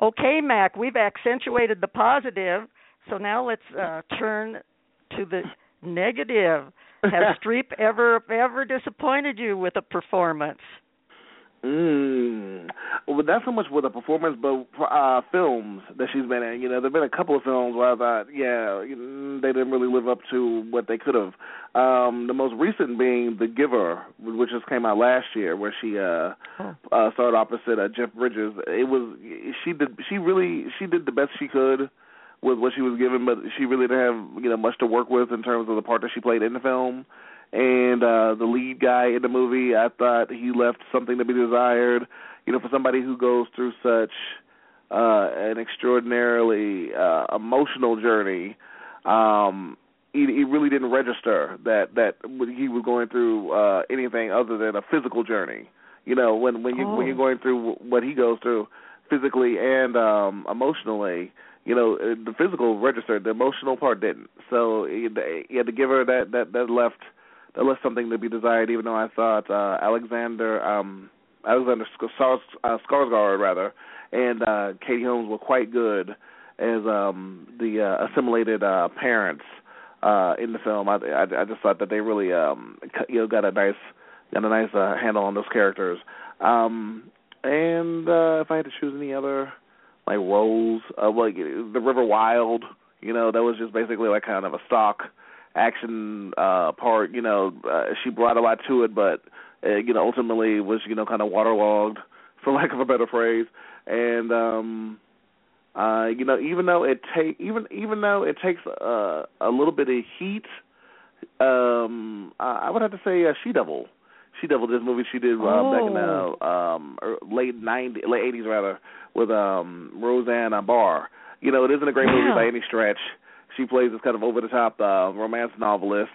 Okay, Mac, we've accentuated the positive. So now let's uh, turn to the negative. Has Streep ever, ever disappointed you with a performance? Mm. Well, not so much with a performance, but uh, films that she's been in. You know, there have been a couple of films where I thought, yeah, they didn't really live up to what they could have. Um, the most recent being The Giver, which just came out last year, where she uh, huh. uh, starred opposite uh, Jeff Bridges. It was she did she really she did the best she could with what she was given, but she really didn't have, you know, much to work with in terms of the part that she played in the film. And uh, the lead guy in the movie, I thought he left something to be desired. You know, for somebody who goes through such uh, an extraordinarily uh, emotional journey, um, he, he really didn't register that, that he was going through uh, anything other than a physical journey. You know, when, when, you, oh. when you're going through what he goes through physically and um, emotionally, you know, the physical registered, the emotional part didn't. So you had to give her that, that, that left that left something to be desired, even though I thought uh, Alexander um, Alexander Sk- uh, Skarsgård rather and uh, Katie Holmes were quite good as um, the uh, assimilated uh, parents uh, in the film. I, I, I just thought that they really um, you know, got a nice got a nice uh, handle on those characters. Um, and uh, if I had to choose any other like roles, uh, like The River Wild, you know, that was just basically like kind of a stock action uh, part. You know, uh, she brought a lot to it, but uh, you know, ultimately was you know kind of waterlogged, for lack of a better phrase. And um, uh, you know, even though it take even even though it takes uh, a little bit of heat, um, I would have to say uh, She Devil. She Devil, this movie she did uh, oh. back in the um, late ninety, late eighties rather, with um, Roseanne Barr. You know, it isn't a great yeah. movie by any stretch. She plays this kind of over the top uh, romance novelist,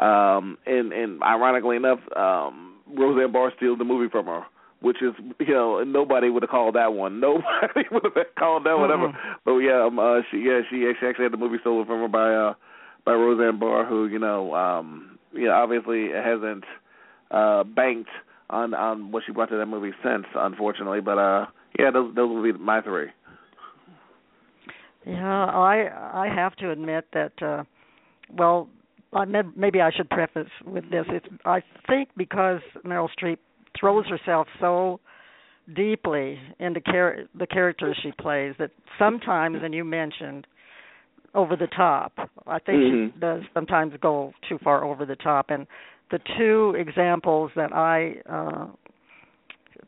um, and and ironically enough, um, Roseanne Barr steals the movie from her, which is you know nobody would have called that one. Nobody would have called that whatever. Mm-hmm. But yeah, um, uh, she yeah she she actually had the movie stolen from her by uh, by Roseanne Barr, who you know um, you know, obviously hasn't. Uh, banked on, on what she brought to that movie since, unfortunately. But uh, yeah, those those would be my three. Yeah, I I have to admit that. Uh, well, I may, maybe I should preface with this. It's, I think because Meryl Streep throws herself so deeply into char- the characters she plays that sometimes, and you mentioned, over the top. I think mm-hmm. she does sometimes go too far over the top. And the two examples that I uh,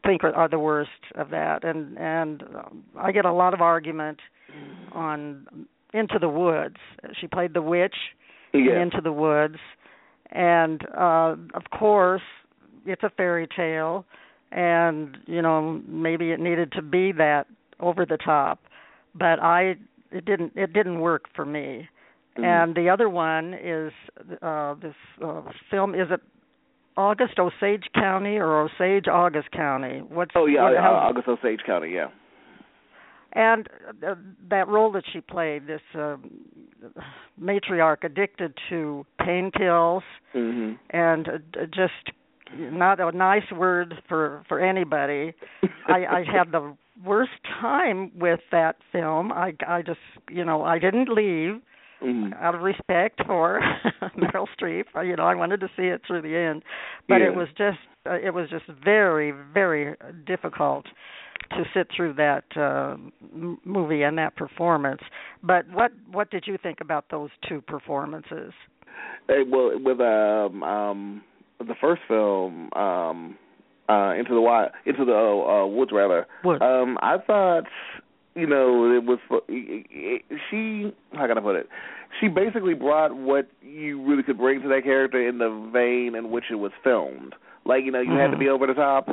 think are, are the worst of that, and and I get a lot of argument on Into the Woods. She played the witch yeah. in Into the Woods, and uh, of course it's a fairy tale, and you know maybe it needed to be that over the top, but I it didn't it didn't work for me. Mm-hmm. And the other one is uh, this uh, film. Is it August Osage County or Osage August County? What's oh yeah, what, uh, August Osage County, yeah. And uh, that role that she played, this uh, matriarch addicted to painkills, mm-hmm. and uh, just not a nice word for for anybody. I, I had the worst time with that film. I I just you know I didn't leave. Mm-hmm. Out of respect for Meryl Streep, you know, I wanted to see it through the end, but yeah. it was just uh, it was just very, very difficult to sit through that uh, movie and that performance. But what what did you think about those two performances? Hey, well, with um, um, the first film, um, uh, Into the Wild, Into the uh, Woods, rather, Woods. Um, I thought. You know, it was she. How can I put it? She basically brought what you really could bring to that character in the vein in which it was filmed. Like, you know, you mm-hmm. had to be over the top.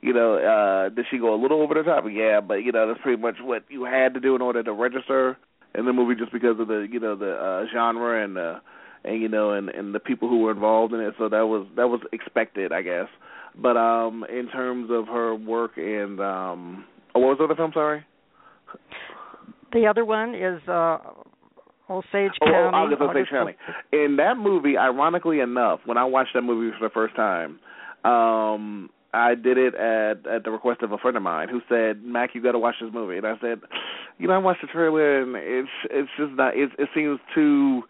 You know, uh, did she go a little over the top? Yeah, but you know, that's pretty much what you had to do in order to register in the movie, just because of the you know the uh, genre and uh, and you know and, and the people who were involved in it. So that was that was expected, I guess. But um, in terms of her work and um, oh, what was the other film? Sorry. The other one is uh, Osage County. Oh, August Osage County. In that movie, ironically enough, when I watched that movie for the first time, um, I did it at, at the request of a friend of mine who said, "Mac, you got to watch this movie." And I said, "You know, I watched the trailer, and it's it's just not. It, it seems too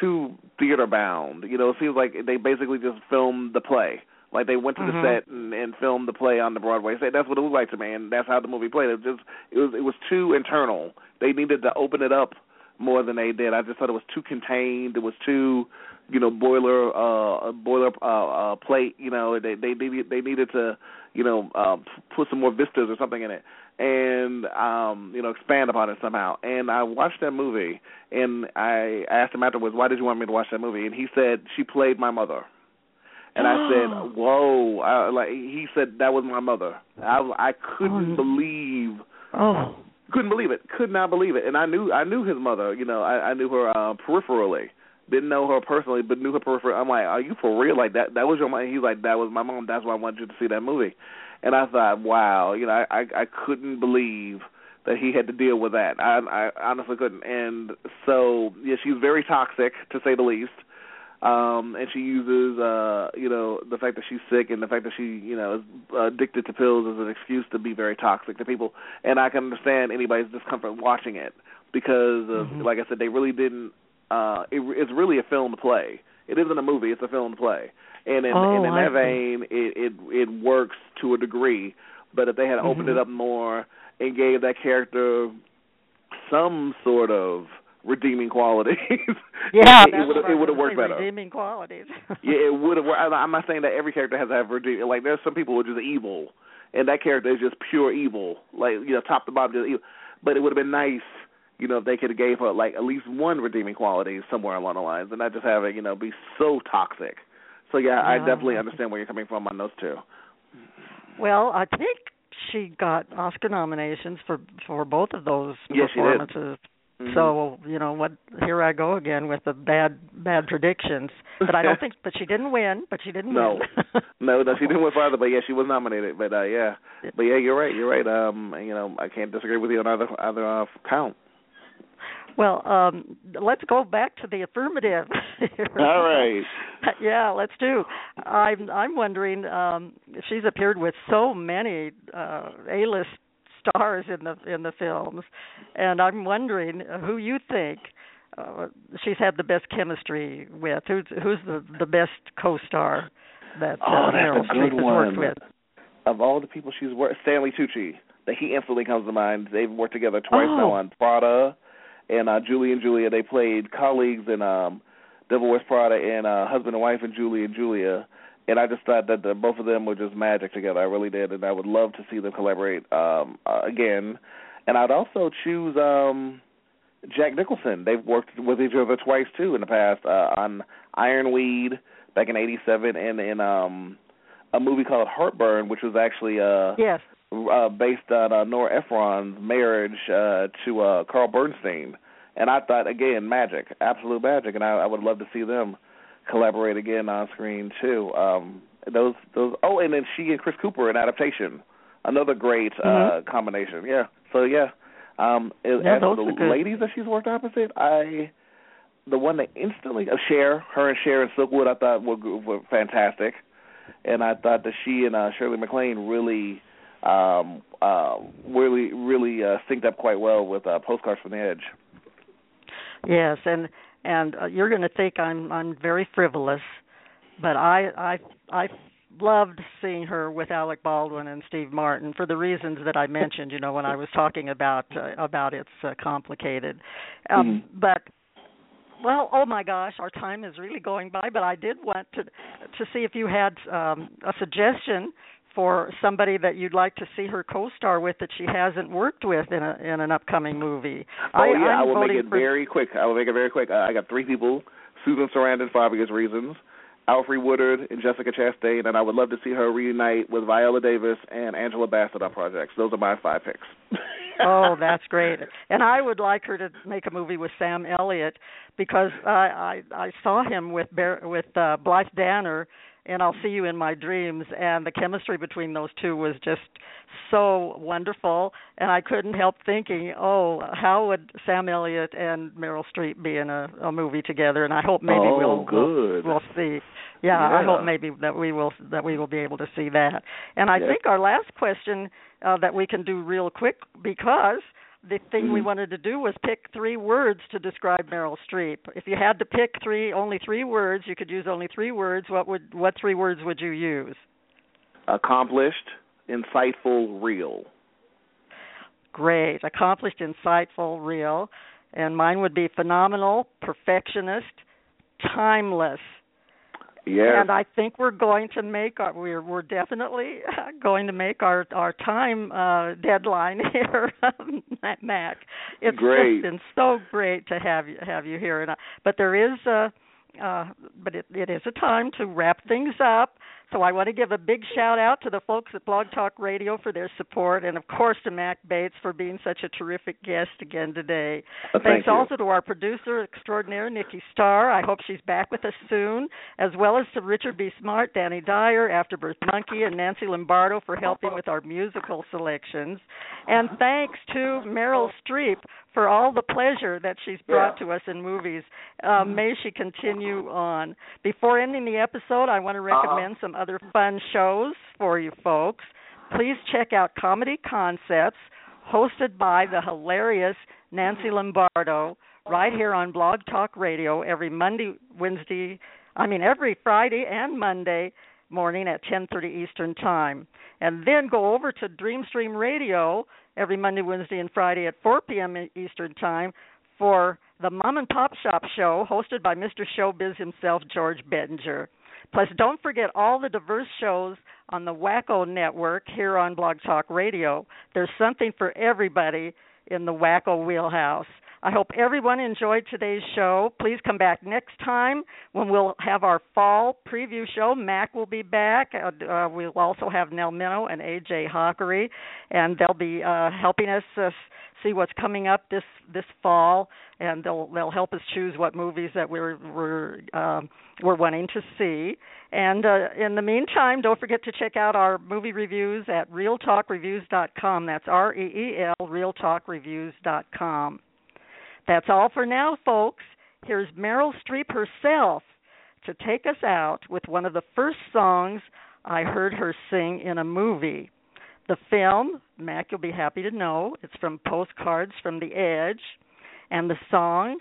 too theater bound. You know, it seems like they basically just filmed the play." Like they went to the mm-hmm. set and, and filmed the play on the Broadway set. That's what it looked like to me, and that's how the movie played. It was just it was it was too internal. They needed to open it up more than they did. I just thought it was too contained. It was too, you know, boiler uh, boiler uh, uh, plate. You know, they they they needed to, you know, uh, put some more vistas or something in it, and um, you know, expand upon it somehow. And I watched that movie, and I asked him afterwards, "Why did you want me to watch that movie?" And he said, "She played my mother." And I said, "Whoa!" I, like he said, that was my mother. I, I couldn't oh. believe, oh. couldn't believe it, could not believe it. And I knew, I knew his mother. You know, I, I knew her uh, peripherally, didn't know her personally, but knew her peripherally. I'm like, "Are you for real? Like that? That was your mom?" He's like, "That was my mom. That's why I wanted you to see that movie." And I thought, wow, you know, I, I, I couldn't believe that he had to deal with that. I, I honestly couldn't. And so, yeah, she's very toxic to say the least. Um, and she uses, uh, you know, the fact that she's sick and the fact that she, you know, is addicted to pills as an excuse to be very toxic to people. And I can understand anybody's discomfort watching it because, of, mm-hmm. like I said, they really didn't. Uh, it, it's really a film to play. It isn't a movie. It's a film to play. And in, oh, and in that vein, it, it it works to a degree. But if they had mm-hmm. opened it up more and gave that character some sort of redeeming qualities. Yeah, it would it would have worked better. Redeeming qualities. Yeah, it would have worked. I'm not saying that every character has to have redeeming. Like there's some people who are just evil, and that character is just pure evil. Like you know, top to bottom, just evil. But it would have been nice, you know, if they could have gave her like at least one redeeming quality somewhere along the lines, and not just have it, you know, be so toxic. So yeah, yeah. I definitely understand where you're coming from on those two. Well, I think she got Oscar nominations for for both of those yes, performances. She did. Mm-hmm. So, you know, what? Here I go again with the bad bad predictions. But I don't think – but she didn't win, but she didn't no. win. no, no, she didn't win for either, but, yeah, she was nominated. But, uh, yeah, but yeah, you're right, you're right. Um, you know, I can't disagree with you on either, either uh, count. Well, um, let's go back to the affirmative. All right. Yeah, let's do. I'm, I'm wondering, um, she's appeared with so many uh, A-list stars in the in the films, and I'm wondering who you think uh, she's had the best chemistry with. Who's who's the, the best co-star that uh, oh, Meryl Streep has worked with? Of all the people she's worked, Stanley Tucci. That he instantly comes to mind. They've worked together twice oh. now on Prada and uh, Julie and Julia. They played colleagues in um, Devil Wears Prada and uh, husband and wife in Julie and Julia. And I just thought that the, both of them were just magic together. I really did, and I would love to see them collaborate um, uh, again. And I'd also choose um, Jack Nicholson. They've worked with each other twice, too, in the past, uh, on Ironweed back in eighty-seven and in um, a movie called Heartburn, which was actually uh, yes. uh, based on uh, Nora Ephron's marriage uh, to uh, Carl Bernstein. And I thought, again, magic, absolute magic, and I, I would love to see them collaborate again on screen too. Um, those those oh, and then she and Chris Cooper in Adaptation, another great mm-hmm. uh, combination. Yeah. So yeah, um, yeah, as the ladies that she's worked opposite, I the one that instantly uh, Cher, her and Cher and Silkwood, I thought were, were fantastic, and I thought that she and uh, Shirley MacLaine really, um, uh, really really uh, synced up quite well with uh, Postcards from the Edge. Yes, and. And uh, you're going to think I'm I'm very frivolous, but I I I loved seeing her with Alec Baldwin and Steve Martin for the reasons that I mentioned. You know, when I was talking about uh, about It's uh, Complicated, um, mm-hmm. but. Well, oh my gosh, our time is really going by. But I did want to to see if you had um, a suggestion for somebody that you'd like to see her co-star with that she hasn't worked with in a in an upcoming movie. Oh I, yeah, I'm I will make it for... very quick. I will make it very quick. Uh, I got three people: Susan Sarandon for obvious reasons, Alfre Woodard, and Jessica Chastain. And I would love to see her reunite with Viola Davis and Angela Bassett on projects. Those are my five picks. Oh, that's great. And I would like her to make a movie with Sam Elliott because uh, I I saw him with Bear, with uh, Blythe Danner in I'll See You in My Dreams, and the chemistry between those two was just so wonderful, and I couldn't help thinking, oh, how would Sam Elliott and Meryl Streep be in a, a movie together? And I hope maybe oh, we'll, good. we'll we'll see. Yeah, yeah, I hope maybe that we will that we will be able to see that. And I yeah. think our last question uh, that we can do real quick because the thing mm-hmm. we wanted to do was pick three words to describe Meryl Streep. If you had to pick three, only three words, you could use only three words. What would what three words would you use? Accomplished, insightful, real. Great. Accomplished, insightful, real. And mine would be phenomenal, perfectionist, timeless. Yeah. And I think we're going to make our we're we're definitely going to make our our time uh, deadline here, Mac. It's great. Just been so great to have you have you here, and I, but there is a uh, but it, it is a time to wrap things up. So I want to give a big shout out to the folks at Blog Talk Radio for their support, and of course to Mack Bates for being such a terrific guest again today. Oh, thank Thanks you. Also to our producer extraordinaire, Nikki Starr. I hope she's back with us soon, as well as to Richard B. Smart, Danny Dyer, Afterbirth Monkey, and Nancy Lombardo for helping with our musical selections. And thanks to Meryl Streep for all the pleasure that she's brought yeah. to us in movies. Uh, mm-hmm. May she continue on. Before ending the episode, I want to recommend uh-huh. some other fun shows for you folks. Please check out Comedy Concepts, hosted by the hilarious Nancy Lombardo, right here on Blog Talk Radio every Monday, Wednesday, I mean every Friday and Monday morning at ten thirty Eastern Time. And then go over to Dreamstream Radio every Monday, Wednesday, and Friday at four p.m. Eastern Time for the Mom and Pop Shop Show, hosted by Mister Showbiz himself, George Bettinger. Plus, don't forget all the diverse shows on the Wacko Network here on Blog Talk Radio. There's something for everybody in the Wacko wheelhouse. I hope everyone enjoyed today's show. Please come back next time when we'll have our fall preview show. Mac will be back. Uh, we'll also have Nell Minow and A J Hockery, and they'll be uh, helping us uh, see what's coming up this, this fall, and they'll they'll help us choose what movies that we're we're um, we're wanting to see. And uh, in the meantime, don't forget to check out our movie reviews at real talk reviews dot com. That's R E E L, real talk reviews dot com. That's all for now, folks. Here's Meryl Streep herself to take us out with one of the first songs I heard her sing in a movie. The film, Mac, you'll be happy to know, it's from Postcards from the Edge, and the song,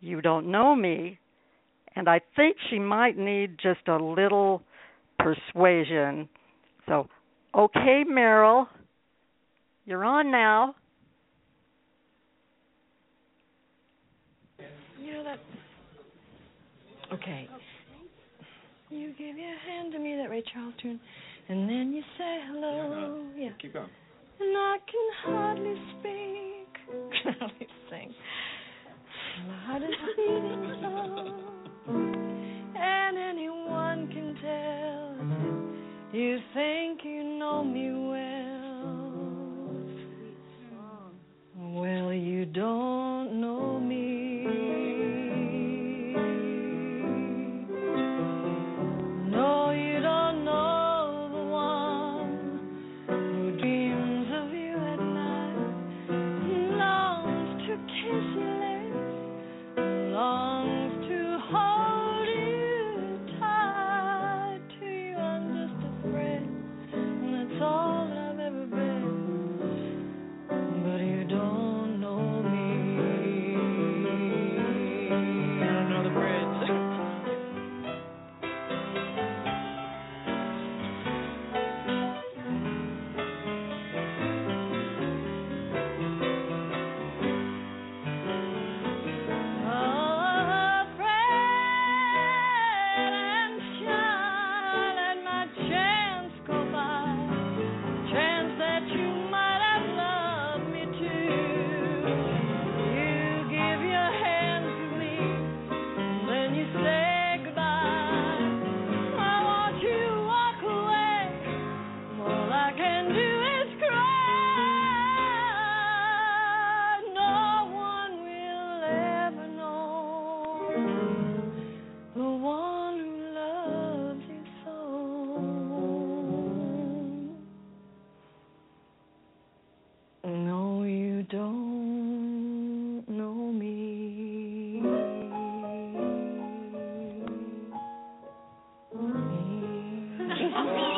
You Don't Know Me. And I think she might need just a little persuasion. So, okay, Meryl, you're on now. Okay. You give your hand to me, that Ray Charles tune, and then you say hello. Yeah. yeah. Keep going. And I can hardly speak. Can hardly sing. My heart is beating so, and anyone can tell. You think you know me well. Well, you don't know me. Oh,